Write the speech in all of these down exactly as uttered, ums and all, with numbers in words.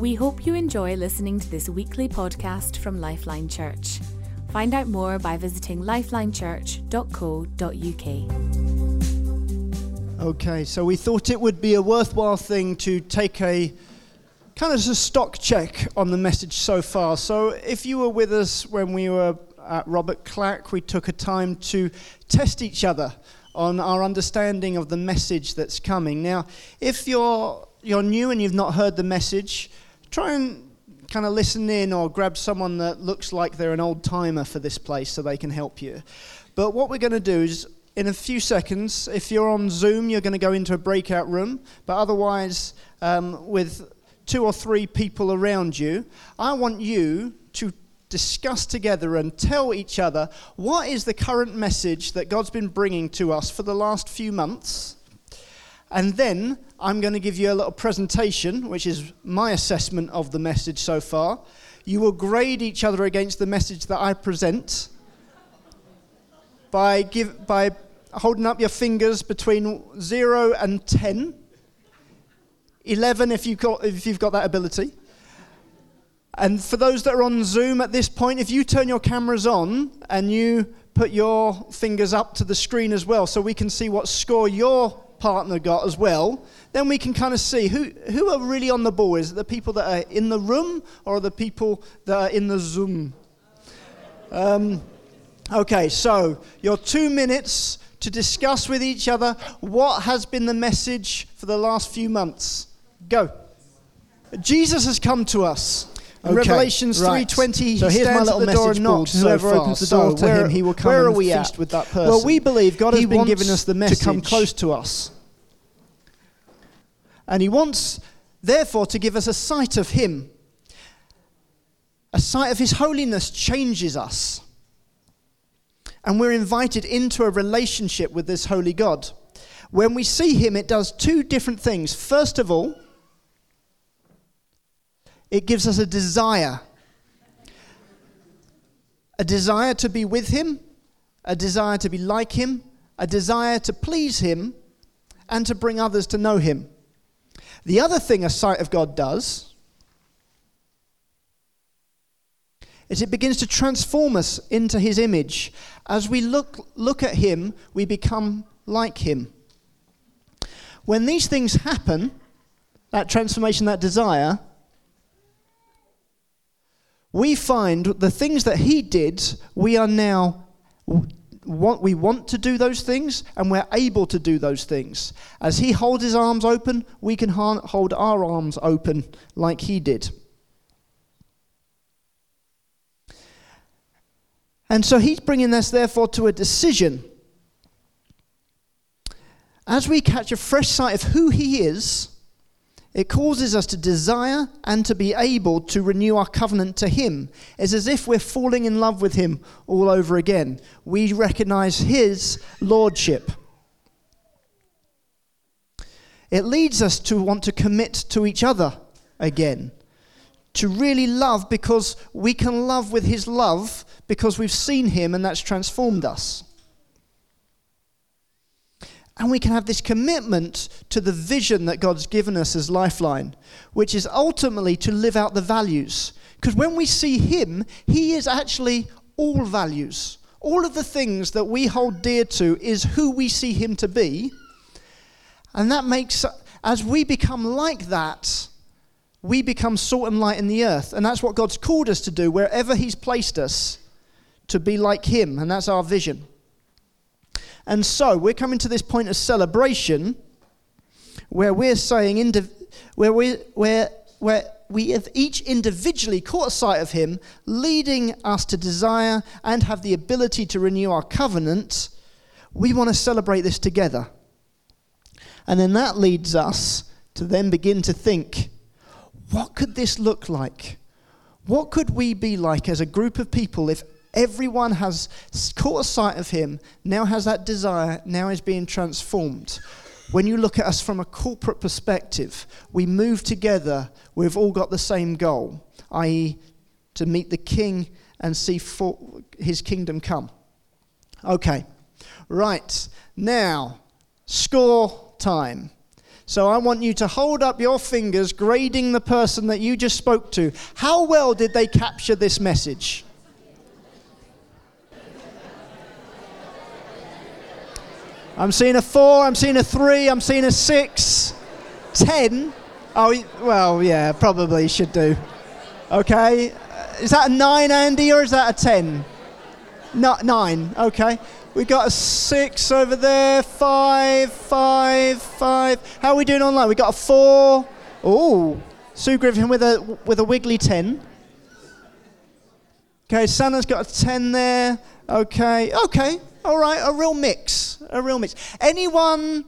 We hope you enjoy listening to this weekly podcast from Lifeline Church. Find out more by visiting lifeline church dot co dot u k. Okay, so we thought it would be a worthwhile thing to take a kind of a stock check on the message so far. So if you were with us when we were at Robert Clark, we took a time to test each other on our understanding of the message that's coming. Now, if you're you're new and you've not heard the message, try and kind of listen in or grab someone that looks like they're an old timer for this place so they can help you. But what we're going to do is, in a few seconds, if you're on Zoom, you're going to go into a breakout room, but otherwise, um, with two or three people around you, I want you to discuss together and tell each other what is the current message that God's been bringing to us for the last few months. And then I'm going to give you a little presentation, which is my assessment of the message so far. You will grade each other against the message that I present by give, by holding up your fingers between zero and ten. eleven if you've got, if you've got that ability. And for those that are on Zoom at this point, if you turn your cameras on and you put your fingers up to the screen as well so we can see what score you're partner got as well, then we can kind of see who who are really on the ball. Is it the people that are in the room or are the people that are in the Zoom? Um, okay, so your two minutes to discuss with each other what has been the message for the last few months. Go. Jesus has come to us. Okay, Revelation right. three twenty, he so here's stands my little at the door and knocks, whoever so opens the door so to where, him, he will come where and are we feast at? With that person. Well, we believe God he has been giving us the message to come close to us. And he wants, therefore, to give us a sight of him. A sight of his holiness changes us. And we're invited into a relationship with this holy God. When we see him, it does two different things. First of all, it gives us a desire, a desire to be with him, a desire to be like him, a desire to please him, and to bring others to know him. The other thing a sight of God does is it begins to transform us into his image. As we look, look at him, we become like him. When these things happen, that transformation, that desire, we find the things that he did, we are now, want, we want to do those things, and we're able to do those things. As he holds his arms open, we can hold our arms open like he did. And so he's bringing us, therefore, to a decision. As we catch a fresh sight of who he is, it causes us to desire and to be able to renew our covenant to him. It's as if we're falling in love with him all over again. We recognize his lordship. It leads us to want to commit to each other again, to really love because we can love with his love because we've seen him and that's transformed us. And we can have this commitment to the vision that God's given us as Lifeline, which is ultimately to live out the values. Because when we see him, he is actually all values. All of the things that we hold dear to is who we see him to be. And that makes, as we become like that, we become salt and light in the earth. And that's what God's called us to do, wherever he's placed us, to be like him. And that's our vision. And so we're coming to this point of celebration where we're saying, indiv- where, we, where, where we have each individually caught sight of him, leading us to desire and have the ability to renew our covenant. We want to celebrate this together. And then that leads us to then begin to think, what could this look like? What could we be like as a group of people if everyone has caught a sight of him, now has that desire, now is being transformed. When you look at us from a corporate perspective, we move together, we've all got the same goal, that is to meet the king and see for his kingdom come. Okay, right, now, score time. So I want you to hold up your fingers, grading the person that you just spoke to. How well did they capture this message? I'm seeing a four, I'm seeing a three, I'm seeing a six. Ten? Oh, well, yeah, probably should do. Okay. Is that a nine, Andy, or is that a ten? No, nine, okay. We got a six over there, five, five, five. How are we doing online? We got a four. Ooh, Sue Griffin with a with a wiggly ten. Okay, Santa's got a ten there. Okay, okay, all right, a real mix, a real mix. Anyone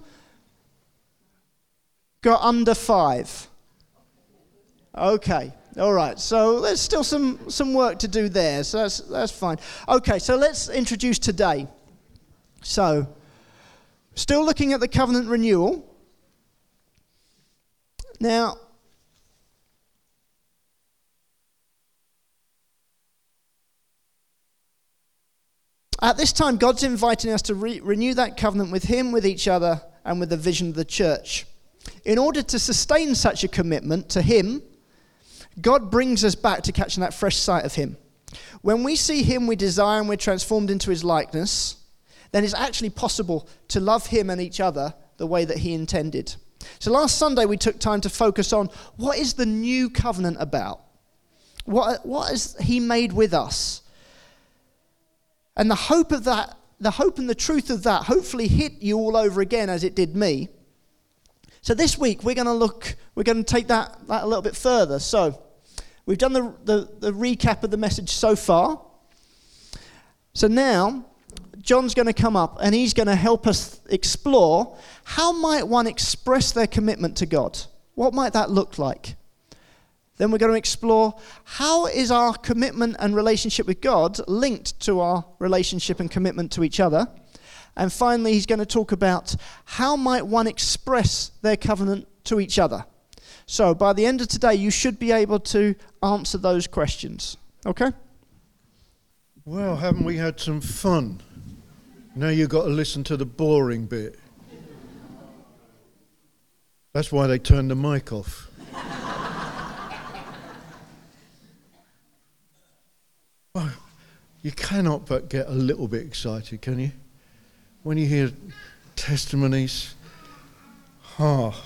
got under five? Okay. All right, so there's still some, some work to do there, so that's that's fine. Okay, so let's introduce today. So, still looking at the covenant renewal. Now, at this time, God's inviting us to re- renew that covenant with him, with each other, and with the vision of the church. In order to sustain such a commitment to him, God brings us back to catching that fresh sight of him. When we see him, we desire and we're transformed into his likeness, then it's actually possible to love him and each other the way that he intended. So last Sunday, we took time to focus on what is the new covenant about? What, what has he made with us? And the hope of that, the hope and the truth of that hopefully hit you all over again as it did me. So this week, we're going to look, we're going to take that, that a little bit further. So we've done the, the, the recap of the message so far. So now, John's going to come up and he's going to help us explore how might one express their commitment to God? What might that look like? Then we're going to explore how is our commitment and relationship with God linked to our relationship and commitment to each other? And finally, he's going to talk about how might one express their covenant to each other. So by the end of today, you should be able to answer those questions. Okay? Well, haven't we had some fun? Now you've got to listen to the boring bit. That's why they turned the mic off. Well, you cannot but get a little bit excited, can you? When you hear testimonies, oh,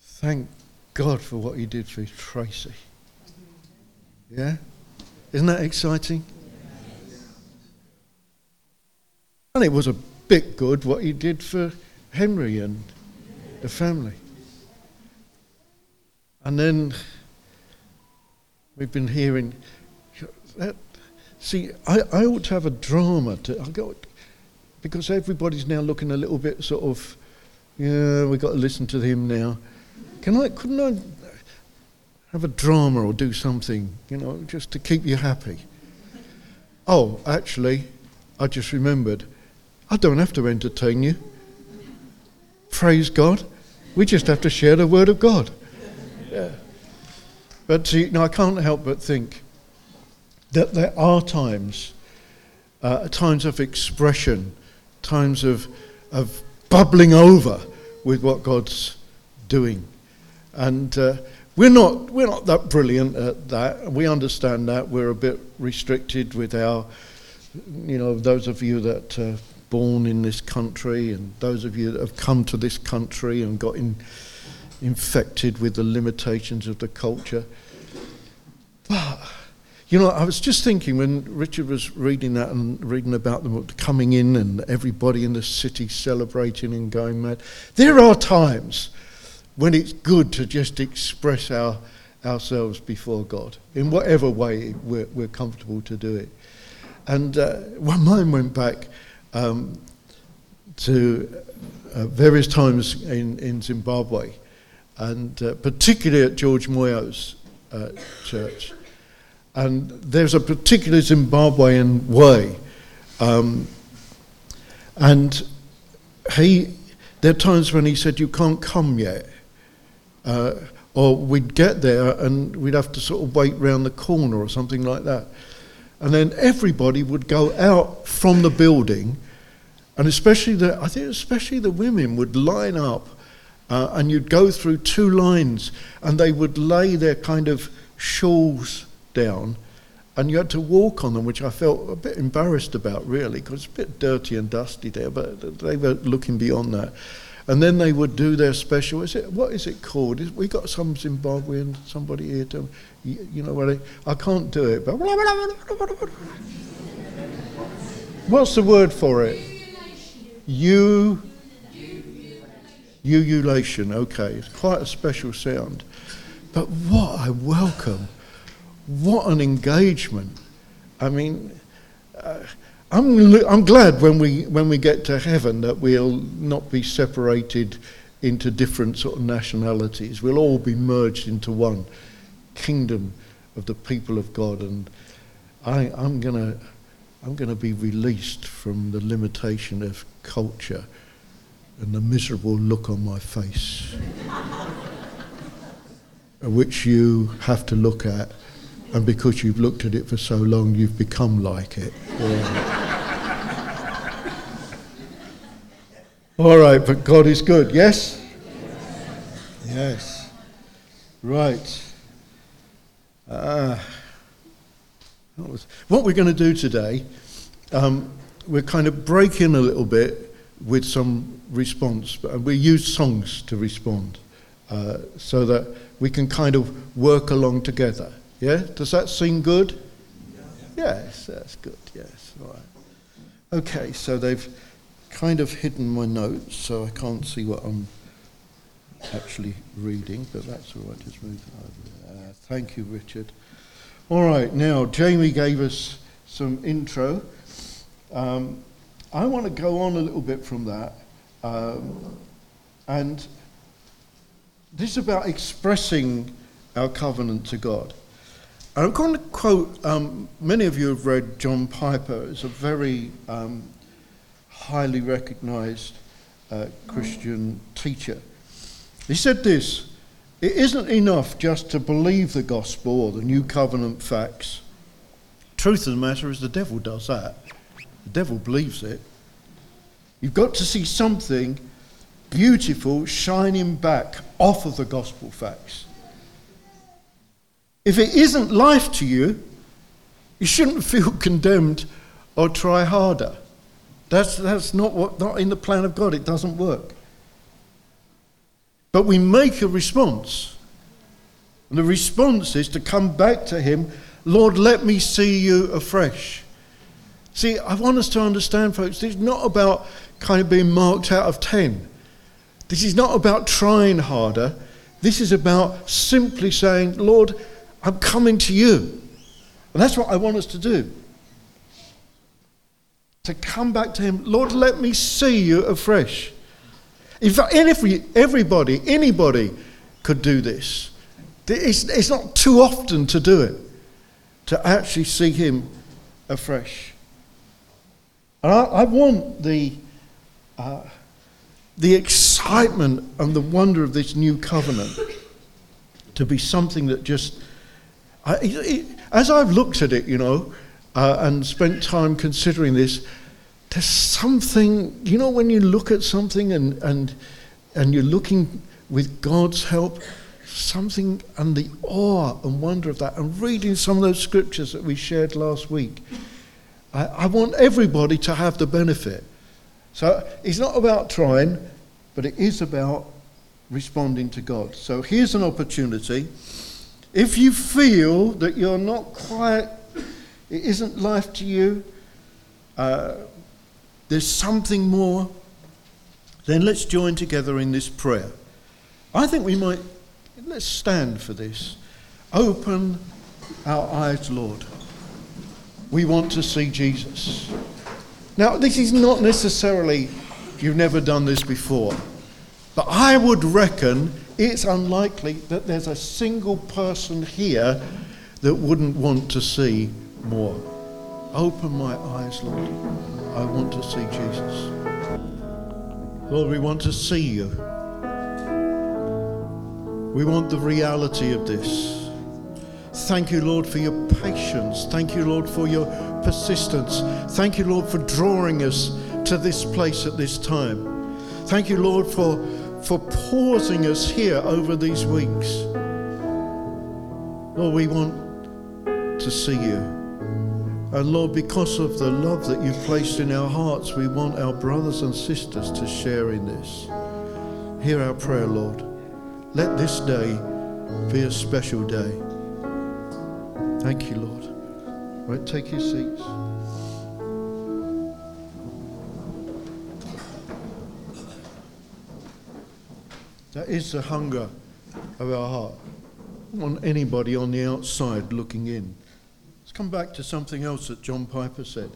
thank God for what he did for Tracy. Yeah? Isn't that exciting? Yes. And it was a bit good what he did for Henry and the family. And then we've been hearing, that, see, I, I ought to have a drama to, I got. Because everybody's now looking a little bit sort of, yeah, we've got to listen to him now. Can I, couldn't I have a drama or do something, you know, just to keep you happy? Oh, actually, I just remembered, I don't have to entertain you. Praise God. We just have to share the word of God. Yeah. But you know, I can't help but think that there are times, uh, times of expression, times of of bubbling over with what God's doing, and uh, we're not we're not that brilliant at that. We understand that we're a bit restricted with our, you know, those of you that are born in this country and those of you that have come to this country and got in, infected with the limitations of the culture. But you know, I was just thinking when Richard was reading that and reading about them coming in and everybody in the city celebrating and going mad. There are times when it's good to just express our ourselves before God in whatever way we're, we're comfortable to do it. And uh, when mine went back um, to uh, various times in, in Zimbabwe, and uh, particularly at George Moyo's uh, church. And there's a particular Zimbabwean way, um, and he. There are times when he said, "You can't come yet," uh, or we'd get there and we'd have to sort of wait round the corner or something like that. And then everybody would go out from the building, and especially the I think especially the women would line up Uh, and you'd go through two lines, and they would lay their kind of shawls down, and you had to walk on them, which I felt a bit embarrassed about, really, because it's a bit dirty and dusty there, but they were looking beyond that. And then they would do their special, is it, what is it called? Is, we got some Zimbabwean, somebody here, to, you, you know, where they, I can't do it, but... What's the word for it? You... ululation, okay, it's quite a special sound. But what a welcome, what an engagement. I mean, uh, I'm I'm glad when we when we get to heaven that we'll not be separated into different sort of nationalities. We'll all be merged into one kingdom of the people of God, and I, I'm gonna I'm gonna be released from the limitation of culture and the miserable look on my face, which you have to look at, and because you've looked at it for so long, you've become like it. Yeah. All right, but God is good, yes? Yes. Right. Uh, what we're going to do today, um, we're kind of breaking a little bit with some response, but we use songs to respond uh, so that we can kind of work along together. Yeah? Does that seem good? Yeah. Yes, that's good, yes. All right. Okay, so they've kind of hidden my notes, so I can't see what I'm actually reading, but that's all right, just move it over. Uh, thank you, Richard. All right, now, Jamie gave us some intro. Um, I want to go on a little bit from that, um, and this is about expressing our covenant to God. And I'm going to quote, um, many of you have read John Piper. It's a very um, highly recognized uh, Christian teacher. He said this, "It isn't enough just to believe the gospel or the new covenant facts. Truth of the matter is the devil does that. The devil believes it. You've got to see something beautiful shining back off of the gospel facts. If it isn't life to you, you shouldn't feel condemned or try harder. That's that's not what not in the plan of God. It doesn't work. But we make a response. And the response is to come back to him, Lord, let me see you afresh." See, I want us to understand, folks, this is not about kind of being marked out of ten. This is not about trying harder. This is about simply saying, Lord, I'm coming to you. And that's what I want us to do. To come back to him, Lord, let me see you afresh. In fact, every, everybody, anybody could do this. It's, it's not too often to do it, to actually see him afresh. And I, I want the uh, the excitement and the wonder of this new covenant to be something that just, I, it, as I've looked at it, you know, uh, and spent time considering this, there's something, you know, when you look at something and and and you're looking with God's help, something and the awe and wonder of that, and reading some of those scriptures that we shared last week. I, I want everybody to have the benefit. So it's not about trying, but it is about responding to God. So here's an opportunity. If you feel that you're not quite, it isn't life to you, uh, there's something more, then let's join together in this prayer. I think we might, let's stand for this. Open our eyes, Lord. We want to see Jesus. Now, this is not necessarily, you've never done this before, but I would reckon it's unlikely that there's a single person here that wouldn't want to see more. Open my eyes, Lord. I want to see Jesus. Lord, we want to see you. We want the reality of this. Thank you, Lord, for your patience. Thank you, Lord, for your persistence. Thank you, Lord, for drawing us to this place at this time. Thank you, Lord, for for pausing us here over these weeks. Lord, we want to see you. And Lord, because of the love that you've placed in our hearts, we want our brothers and sisters to share in this. Hear our prayer, Lord. Let this day be a special day. Thank you, Lord. Right, take your seats. That is the hunger of our heart. I don't want anybody on the outside looking in. Let's come back to something else that John Piper said.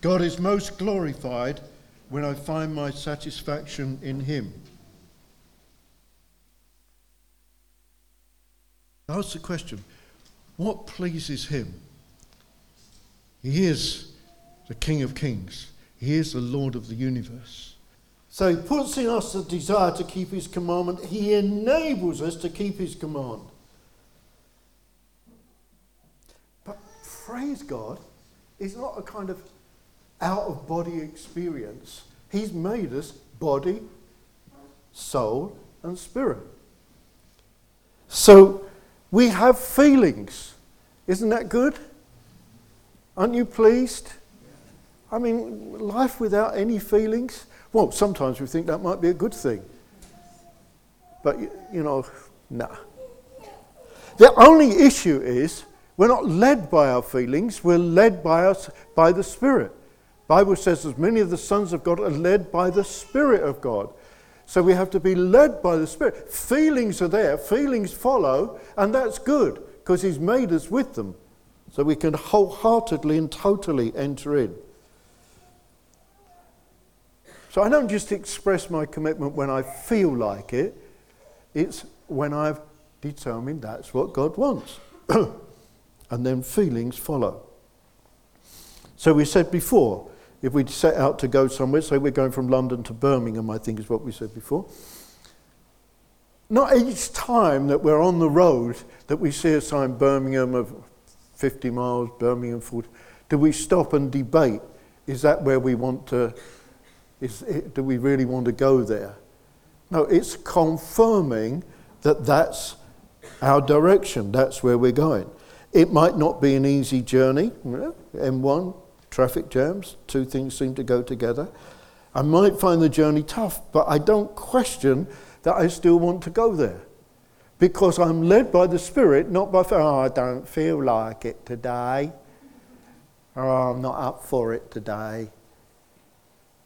God is most glorified when I find my satisfaction in him. I ask the question, what pleases him? He is the King of Kings. He is the Lord of the universe. So he puts in us the desire to keep his commandment. He enables us to keep his command. But praise God, it's not a kind of out-of-body experience. He's made us body, soul, and spirit. So we have feelings. Isn't that good? Aren't you pleased? I mean, life without any feelings. Well, sometimes we think that might be a good thing. But, you know, nah. The only issue is we're not led by our feelings, we're led by us by the Spirit. The Bible says as many of the sons of God are led by the Spirit of God. So we have to be led by the Spirit. Feelings are there, feelings follow, and that's good because he's made us with them. So we can wholeheartedly and totally enter in. So I don't just express my commitment when I feel like it, it's when I've determined that's what God wants. And then feelings follow. So we said before, if we set out to go somewhere, so we're going from London to Birmingham, I think is what we said before. Not each time that we're on the road that we see a sign Birmingham of fifty miles, Birmingham forty, do we stop and debate, is that where we want to... Is it, do we really want to go there? No, it's confirming that that's our direction. That's where we're going. It might not be an easy journey. M one, traffic jams, two things seem to go together. I might find the journey tough, but I don't question that I still want to go there because I'm led by the Spirit, not by, oh, I don't feel like it today. Oh, I'm not up for it today.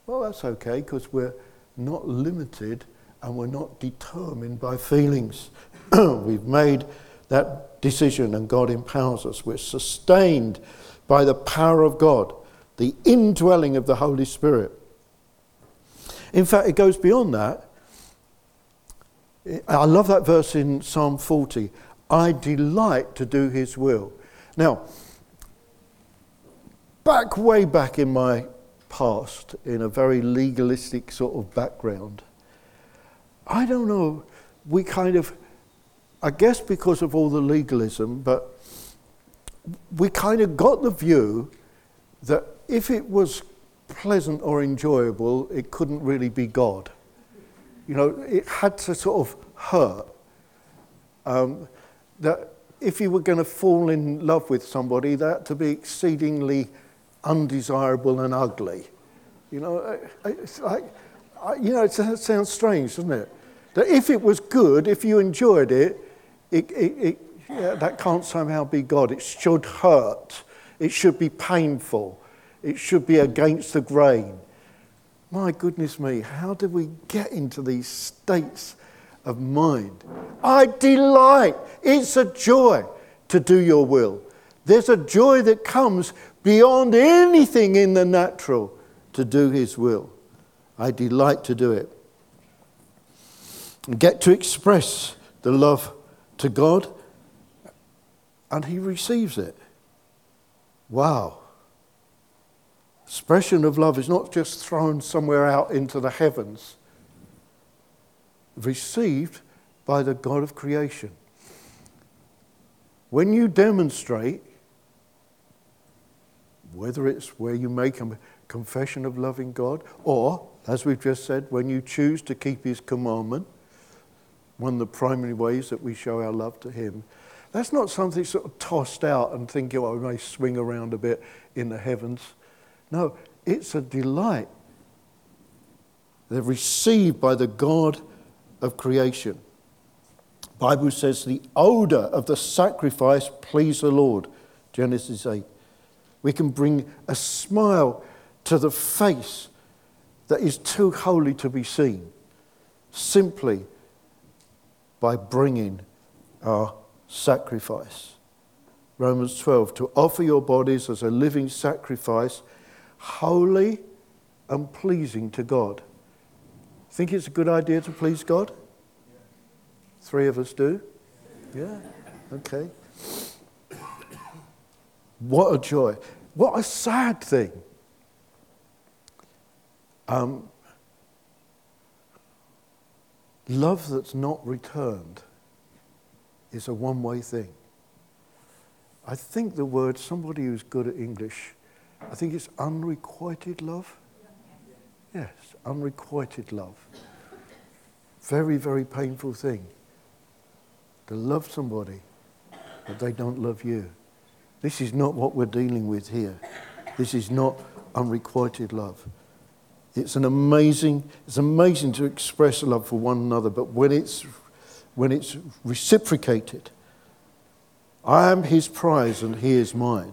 Well, that's okay, because we're not limited and we're not determined by feelings. We've made that decision and God empowers us. We're sustained by the power of God, the indwelling of the Holy Spirit. In fact, it goes beyond that. I love that verse in Psalm forty. I delight to do his will. Now, back way back in my past, in a very legalistic sort of background. I don't know, we kind of, I guess because of all the legalism, but we kind of got the view that if it was pleasant or enjoyable, it couldn't really be God. You know, it had to sort of hurt. Um, that if you were going to fall in love with somebody, that had to be exceedingly undesirable and ugly. You know, it's like, you know, it sounds strange, doesn't it? That if it was good, if you enjoyed it, it, it, it yeah, that can't somehow be God. It should hurt. It should be painful. It should be against the grain. My goodness me, how did we get into these states of mind? I delight. It's a joy to do your will. There's a joy that comes beyond anything in the natural to do his will. I delight to do it. And get to express the love to God, and he receives it. Wow. Expression of love is not just thrown somewhere out into the heavens. Received by the God of creation. When you demonstrate whether it's where you make a confession of loving God, or, as we've just said, when you choose to keep his commandment, one of the primary ways that we show our love to him. That's not something sort of tossed out and thinking, oh, I may swing around a bit in the heavens. No, it's a delight. They're received by the God of creation. The Bible says the odour of the sacrifice pleased the Lord, Genesis eight. We can bring a smile to the face that is too holy to be seen, simply by bringing our sacrifice. Romans twelve, to offer your bodies as a living sacrifice, holy and pleasing to God. Think it's a good idea to please God? Three of us do? Yeah, okay. What a joy. What a sad thing. Um, love that's not returned is a one-way thing. I think the word, somebody who's good at English, I think it's unrequited love. Yes, unrequited love. Very, very painful thing. To love somebody, but they don't love you. This is not what we're dealing with here. This is not unrequited love. It's an amazing, it's amazing to express love for one another, but when it's when it's reciprocated, I am his prize and he is mine.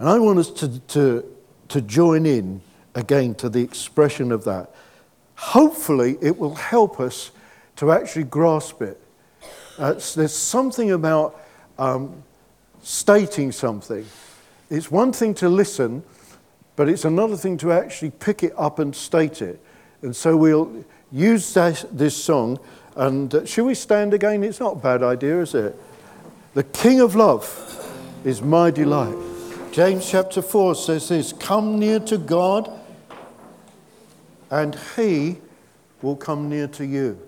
And I want us to to, to join in again to the expression of that. Hopefully it will help us to actually grasp it. Uh, there's something about um, stating something. It's one thing to listen, but it's another thing to actually pick it up and state it. And so we'll use that, this song. And uh, should we stand again? It's not a bad idea, is it? The King of Love is my delight. James chapter four says this, come near to God and he will come near to you.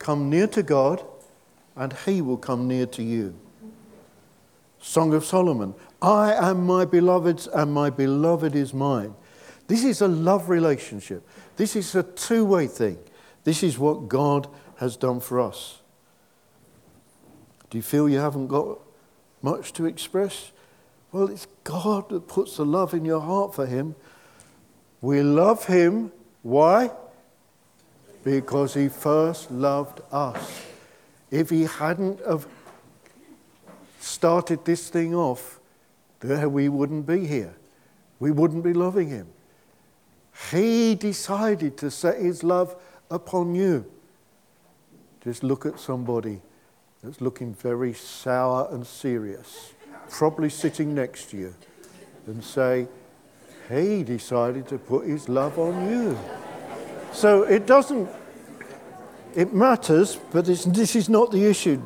Come near to God and he will come near to you. Song of Solomon, I am my beloved's and my beloved is mine. This is a love relationship. This is a two-way thing. This is what God has done for us. Do you feel you haven't got much to express? Well, it's God that puts the love in your heart for him. We love him. Why? Because he first loved us. If he hadn't have started this thing off, we wouldn't be here. We wouldn't be loving him. He decided to set his love upon you. Just look at somebody that's looking very sour and serious, probably sitting next to you, and say, he decided to put his love on you. So it doesn't, it matters, but it's, this is not the issue.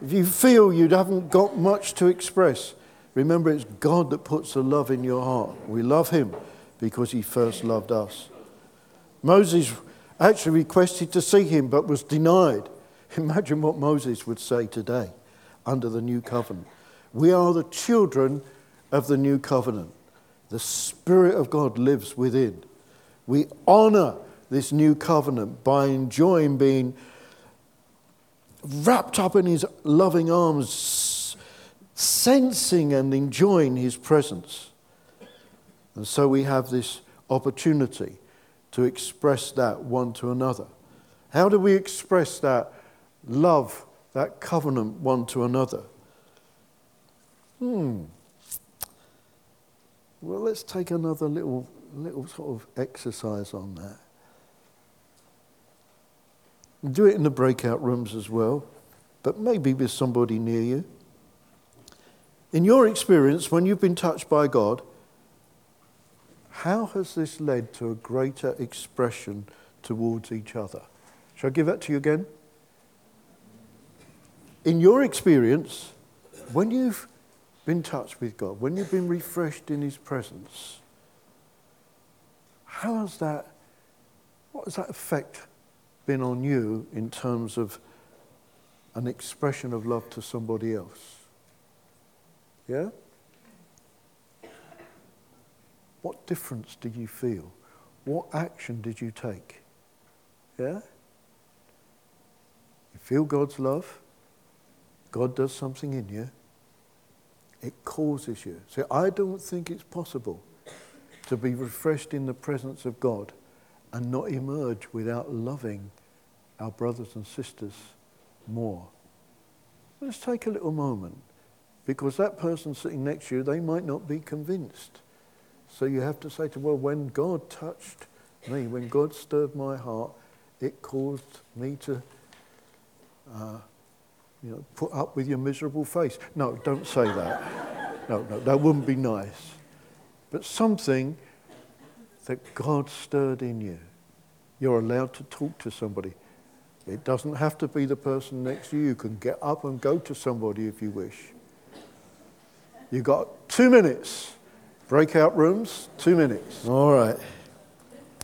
If you feel you haven't got much to express, remember it's God that puts the love in your heart. We love him because he first loved us. Moses actually requested to see him but was denied. Imagine what Moses would say today under the new covenant. We are the children of the new covenant. The Spirit of God lives within. We honour this new covenant by enjoying being wrapped up in his loving arms, sensing and enjoying his presence. And so we have this opportunity to express that one to another. How do we express that love, that covenant one to another? Hmm. Well, let's take another little little sort of exercise on that. Do it in the breakout rooms as well, but maybe with somebody near you. In your experience, when you've been touched by God, how has this led to a greater expression towards each other? Shall I give that to you again? In your experience, when you've been touched with God, when you've been refreshed in his presence, how has that, what has that effect been on you in terms of an expression of love to somebody else? Yeah? What difference did you feel? What action did you take? Yeah? You feel God's love. God does something in you. It causes you. See, I don't think it's possible to be refreshed in the presence of God and not emerge without loving our brothers and sisters more. Let's take a little moment, because that person sitting next to you, they might not be convinced. So you have to say to them, well, when God touched me, when God stirred my heart, it caused me to uh, you know, put up with your miserable face. No, don't say that. No, no, that wouldn't be nice. But something that God stirred in you. You're allowed to talk to somebody. It doesn't have to be the person next to you. You can get up and go to somebody if you wish. You've got two minutes. Breakout rooms, two minutes. All right.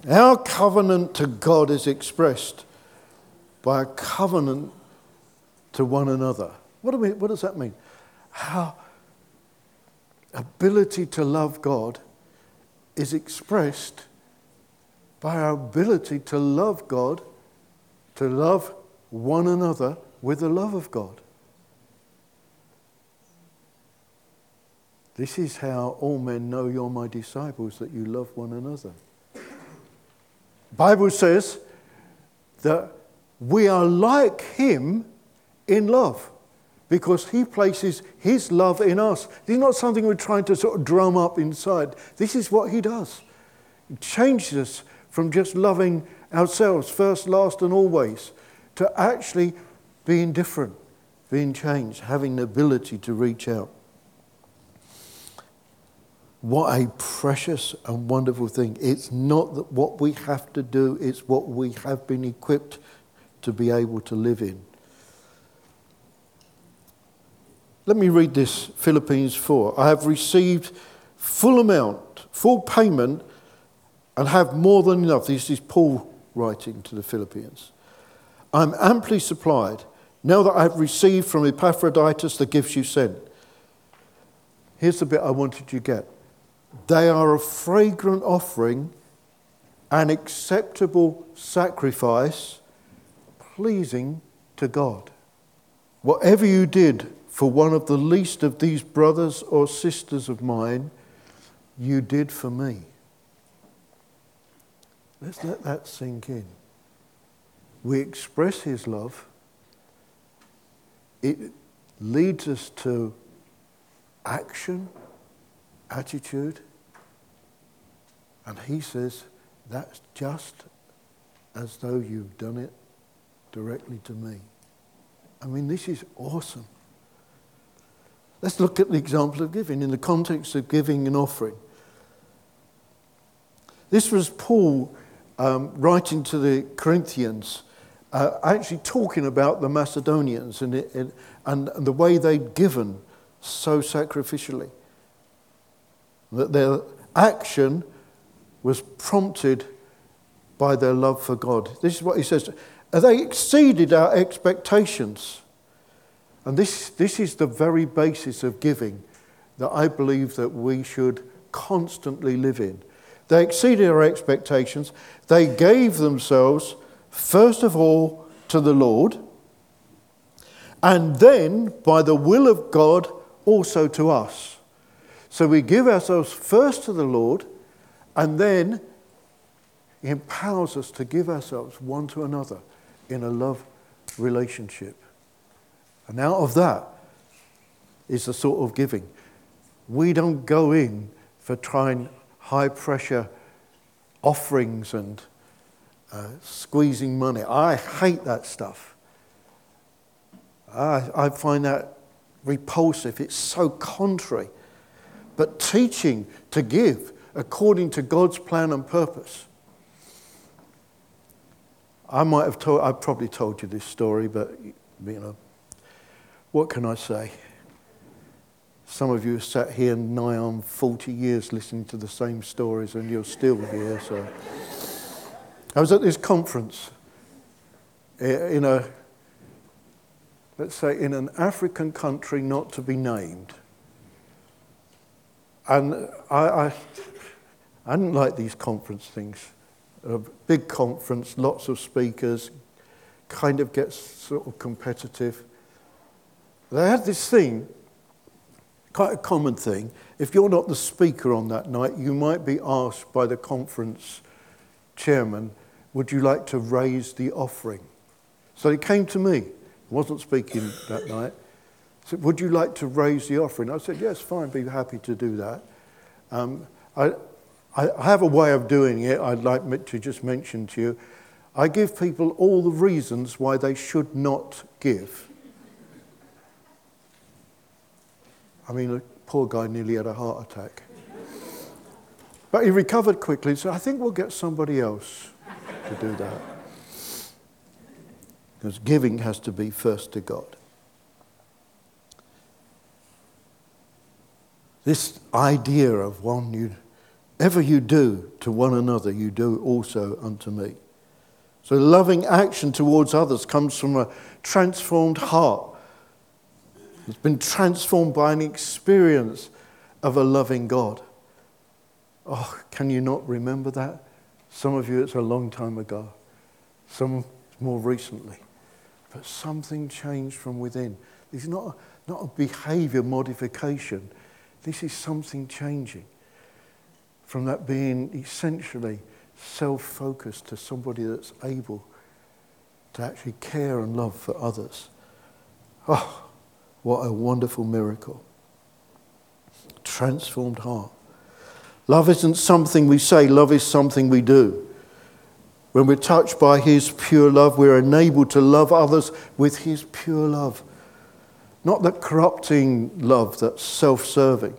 Our covenant to God is expressed by a covenant to one another. What do we, what does that mean? Our ability to love God is expressed by our ability to love God, to love one another with the love of God. This is how all men know you're my disciples, that you love one another. The Bible says that we are like him in love, because he places his love in us. This is not something we're trying to sort of drum up inside. This is what he does. He changes us from just loving ourselves first, last and always to actually being different, being changed, having the ability to reach out. What a precious and wonderful thing. It's not what we have to do, it's what we have been equipped to be able to live in. Let me read this, Philippines four. I have received full amount, full payment, and have more than enough. This is Paul writing to the Philippians. I'm amply supplied now that I have received from Epaphroditus the gifts you sent. Here's the bit I wanted you to get. They are a fragrant offering, an acceptable sacrifice, pleasing to God. Whatever you did for one of the least of these brothers or sisters of mine, you did for me. Let's let that sink in. We express his love. It leads us to action, attitude, and he says, that's just as though you've done it directly to me. I mean, this is awesome. Let's look at the example of giving in the context of giving and offering. This was Paul um, writing to the Corinthians, uh, actually talking about the Macedonians and, it, and, and the way they'd given so sacrificially. That their action was prompted by their love for God. This is what he says. They exceeded our expectations. And this, this is the very basis of giving that I believe that we should constantly live in. They exceeded our expectations. They gave themselves, first of all, to the Lord, and then, by the will of God, also to us. So we give ourselves first to the Lord, and then he empowers us to give ourselves one to another in a love relationship. And out of that is the sort of giving. We don't go in for trying high-pressure offerings and uh, squeezing money. I hate that stuff. I, I find that repulsive. It's so contrary. But teaching to give according to God's plan and purpose. I might have told, I probably told you this story, but you know, what can I say? Some of you have sat here nigh on forty years listening to the same stories, and you're still here. So I was at this conference in a, let's say, in an African country not to be named. And I, I, I didn't like these conference things. A big conference, lots of speakers, kind of gets sort of competitive. They had this thing, quite a common thing. If you're not the speaker on that night, you might be asked by the conference chairman, would you like to raise the offering? So it came to me. I wasn't speaking that night. I said, would you like to raise the offering? I said, yes, fine, be happy to do that. Um, I, I have a way of doing it I'd like to just mention to you. I give people all the reasons why they should not give. I mean, a poor guy nearly had a heart attack. But he recovered quickly, so I think we'll get somebody else to do that. Because giving has to be first to God. This idea of one you, ever you do to one another, you do also unto me. So loving action towards others comes from a transformed heart. It's been transformed by an experience of a loving God. Oh, can you not remember that? Some of you, it's a long time ago. Some more recently. But something changed from within. It's not, not a behavior modification. This is something changing. From that being essentially self-focused to somebody that's able to actually care and love for others. Oh, what a wonderful miracle. Transformed heart. Love isn't something we say, love is something we do. When we're touched by his pure love, we're enabled to love others with his pure love. Not that corrupting love that's self-serving.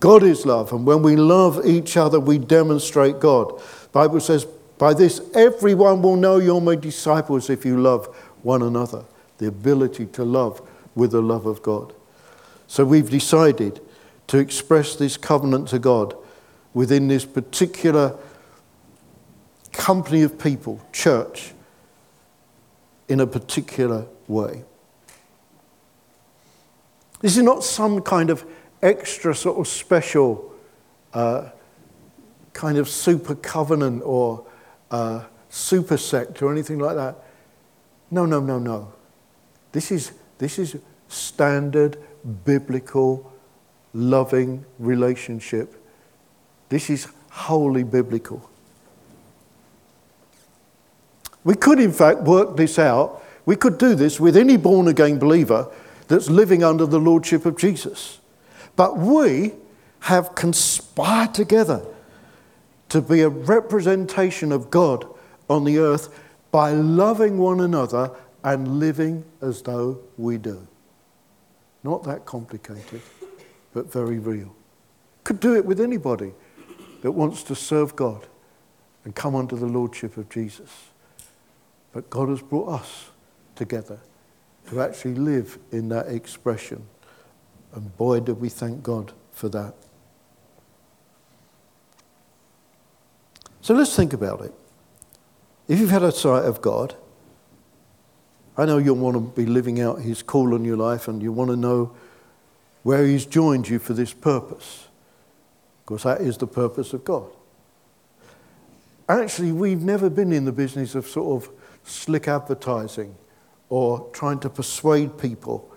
God is love, and when we love each other, we demonstrate God. The Bible says, by this everyone will know you're my disciples if you love one another. The ability to love with the love of God. So we've decided to express this covenant to God within this particular company of people, church, in a particular way. This is not some kind of extra sort of special uh, kind of super covenant or uh, super sect or anything like that. No, no, no, no. This is This is standard, biblical, loving relationship. This is wholly biblical. We could, in fact, work this out. We could do this with any born-again believer that's living under the lordship of Jesus. But we have conspired together to be a representation of God on the earth by loving one another and living as though we do. Not that complicated, but very real. Could do it with anybody that wants to serve God and come under the lordship of Jesus. But God has brought us together to actually live in that expression. And boy, do we thank God for that. So let's think about it. If you've had a sight of God, I know you'll want to be living out his call on your life and you want to know where he's joined you for this purpose. Because that is the purpose of God. Actually, we've never been in the business of sort of slick advertising or trying to persuade people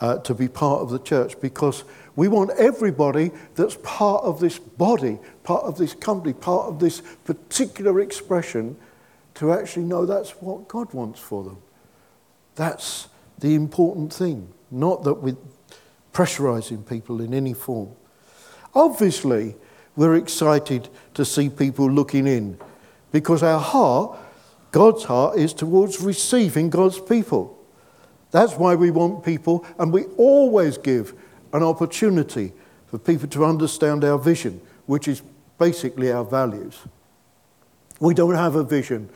uh, to be part of the church, because we want everybody that's part of this body, part of this company, part of this particular expression to actually know that's what God wants for them. That's the important thing, not that we're pressurizing people in any form. Obviously, we're excited to see people looking in because our heart, God's heart, is towards receiving God's people. That's why we want people, and we always give an opportunity for people to understand our vision, which is basically our values. We don't have a vision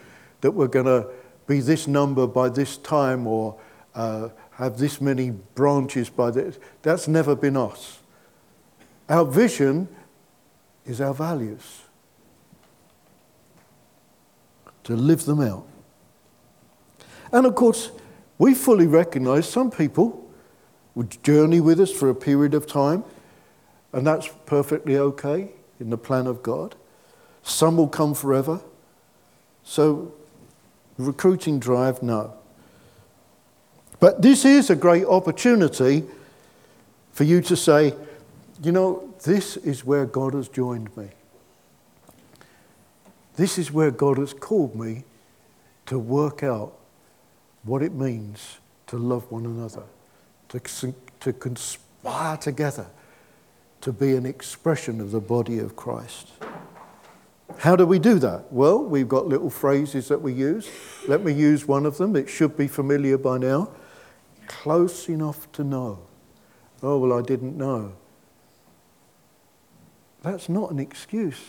that we're going to be this number by this time or uh, have this many branches by this. That's never been us. Our vision is our values. To live them out. And of course, we fully recognize some people would journey with us for a period of time, and that's perfectly okay. in the plan of God. Some will come forever. So recruiting drive, no. But this is a great opportunity for you to say, you know, this is where God has joined me. This is where God has called me to work out what it means to love one another, to, to conspire together, to be an expression of the body of Christ. How do we do that? Well, we've got little phrases that we use. Let me use one of them. It should be familiar by now. Close enough to know. Oh, well, I didn't know. That's not an excuse.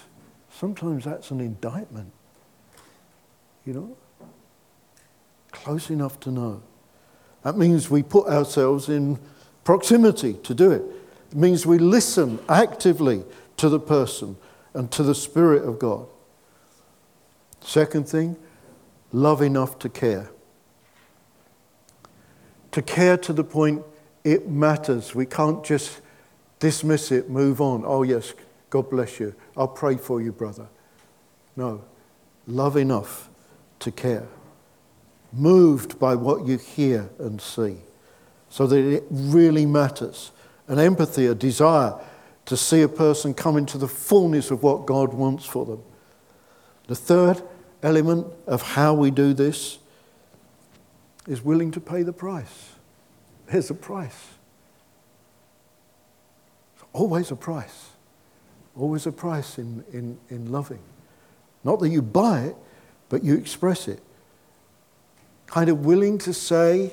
Sometimes that's an indictment. You know? Close enough to know. That means we put ourselves in proximity to do it. It means we listen actively to the person and to the Spirit of God. Second thing, love enough to care. To care to the point it matters. We can't just dismiss it, move on. Oh yes, God bless you. I'll pray for you, brother. No, love enough to care. Moved by what you hear and see, so that it really matters. An empathy, a desire to see a person come into the fullness of what God wants for them. The third element of how we do this is willing to pay the price. There's a price. There's always a price. Always a price in, in, in loving. Not that you buy it, but you express it. Kind of willing to say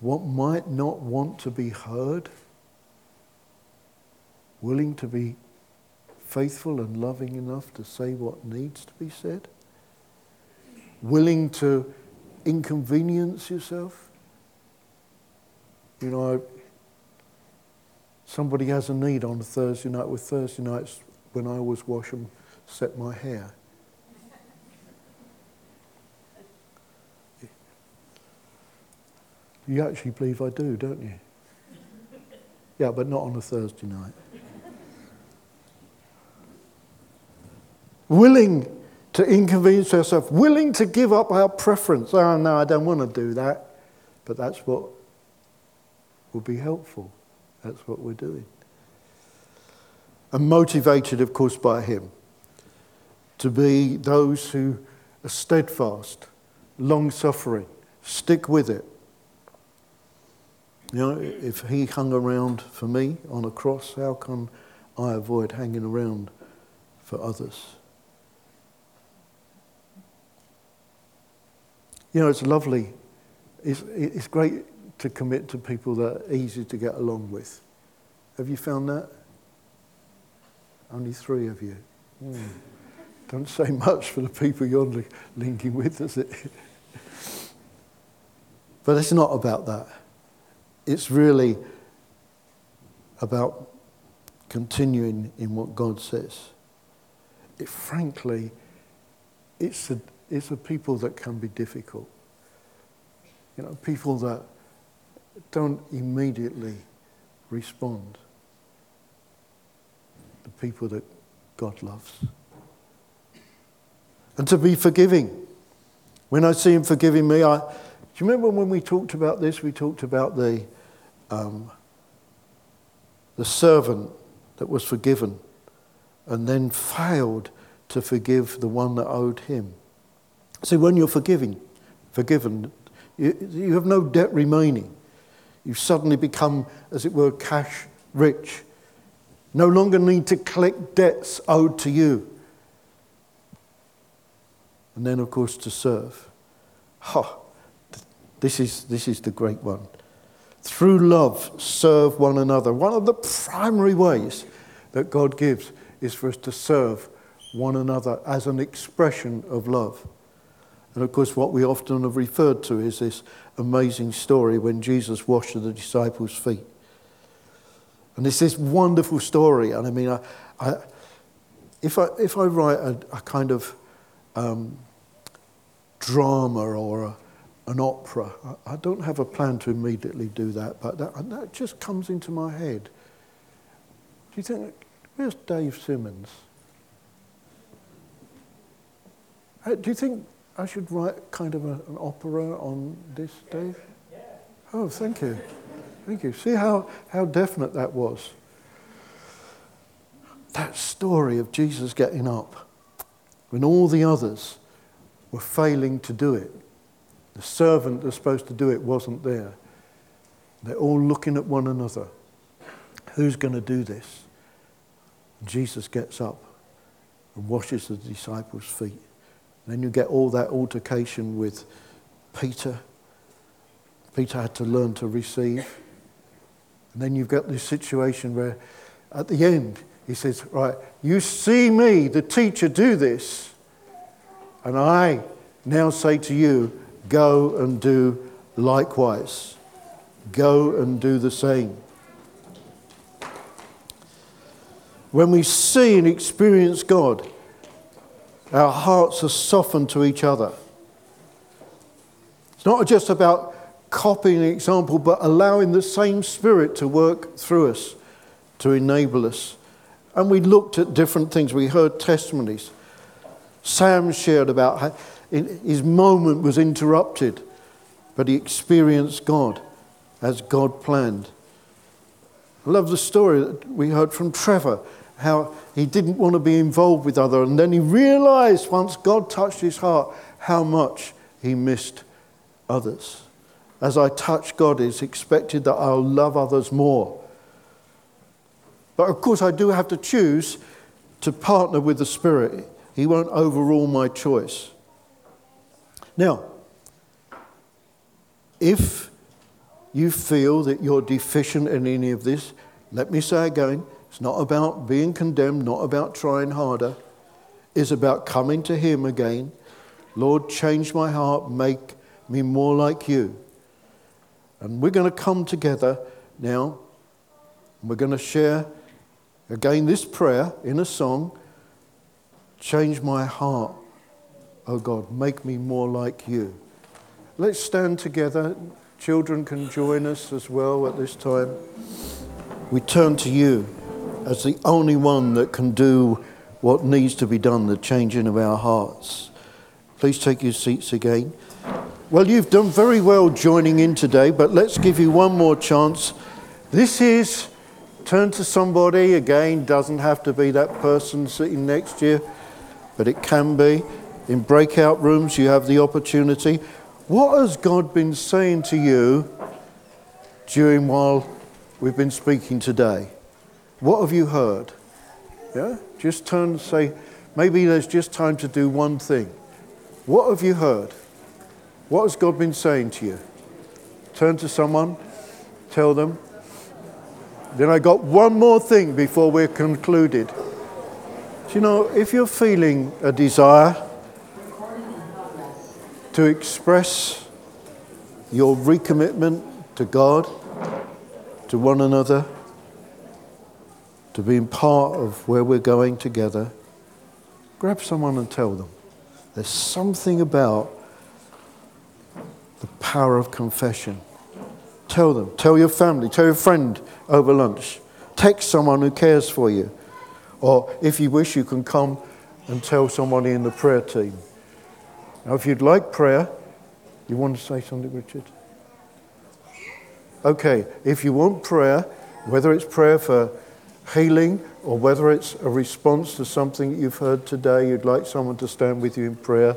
what might not want to be heard. Willing to be faithful and loving enough to say what needs to be said. Willing to inconvenience yourself. You know, somebody has a need on a Thursday night. With Thursday nights, when I always wash and set my hair. You actually believe I do, don't you? Yeah, but not on a Thursday night. Willing to inconvenience ourselves, willing to give up our preference. Oh, no, I don't want to do that. But that's what will be helpful. That's what we're doing. And motivated, of course, by him to be those who are steadfast, long-suffering, stick with it. You know, if he hung around for me on a cross, how can I avoid hanging around for others? You know, it's lovely. It's, it's great to commit to people that are easy to get along with. Have you found that? Only three of you. Mm. Don't say much for the people you're li- linking with, does it? But it's not about that. It's really about continuing in what God says. It, frankly, it's a, it's a people that can be difficult. You know, people that don't immediately respond. The people that God loves. And to be forgiving. When I see him forgiving me, I... Do you remember when we talked about this? We talked about the um, the servant that was forgiven and then failed to forgive the one that owed him. See, when you're forgiving, forgiven, you, you have no debt remaining. You've suddenly become, as it were, cash rich. No longer need to collect debts owed to you. And then, of course, to serve. Ha! This is, this is the great one. Through love, serve one another. One of the primary ways that God gives is for us to serve one another as an expression of love. And of course, what we often have referred to is this amazing story when Jesus washed the disciples' feet. And it's this wonderful story. And I mean, I, I, if I if I write a, a kind of um, drama or a an opera. I don't have a plan to immediately do that, but that, that just comes into my head. Do you think Where's Dave Simmons? Uh, do you think I should write kind of a, an opera on this, Dave? Yeah. Oh, thank you. Thank you. See how, how definite that was. That story of Jesus getting up when all the others were failing to do it. The servant that's supposed to do it wasn't there. They're all looking at one another. Who's going to do this? Jesus gets up and washes the disciples' feet. And then you get all that altercation with Peter. Peter had to learn to receive. And then you've got this situation where at the end he says, right, you see me, the teacher, do this. And I now say to you, go and do likewise. Go and do the same. When we see and experience God, our hearts are softened to each other. It's not just about copying an example, but allowing the same Spirit to work through us, to enable us. And we looked at different things. We heard testimonies. Sam shared about how his moment was interrupted, but he experienced God as God planned. I love the story that we heard from Trevor, how he didn't want to be involved with others, and then he realised once God touched his heart how much he missed others. As I touch God, it's expected that I'll love others more. But of course I do have to choose to partner with the Spirit. He won't overrule my choice. Now, if you feel that you're deficient in any of this, let me say again, it's not about being condemned, not about trying harder. It's about coming to him again. Lord, change my heart, make me more like you. And we're going to come together now. And we're going to share again this prayer in a song. Change my heart, oh God, make me more like you. Let's stand together. Children can join us as well at this time. We turn to you as the only one that can do what needs to be done, the changing of our hearts. Please take your seats again. Well, you've done very well joining in today, but let's give you one more chance. This is, turn to somebody again, doesn't have to be that person sitting next to you, but it can be. In breakout rooms, you have the opportunity. What has God been saying to you during while we've been speaking today? What have you heard? Yeah? Just turn and say, maybe there's just time to do one thing. What have you heard? What has God been saying to you? Turn to someone, tell them. Then I got one more thing before we're concluded. Do you know, if you're feeling a desire to express your recommitment to God, to one another, to being part of where we're going together, grab someone and tell them. There's something about the power of confession. Tell them. Tell your family. Tell your friend over lunch. Text someone who cares for you. Or if you wish, you can come and tell somebody in the prayer team. Now, if you'd like prayer, you want to say something, Richard? Okay, if you want prayer, whether it's prayer for healing or whether it's a response to something you've heard today, you'd like someone to stand with you in prayer,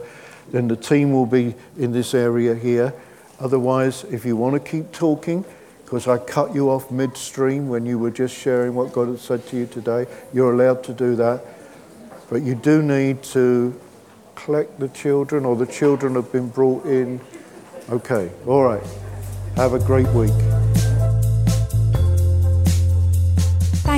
then the team will be in this area here. Otherwise, if you want to keep talking, because I cut you off midstream when you were just sharing what God had said to you today, you're allowed to do that. But you do need to collect the children, or the children have been brought in. Okay, all right. Have a great week.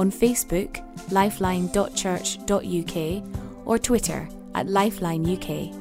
on Facebook, lifeline dot church dot U K, or Twitter at Lifeline U K.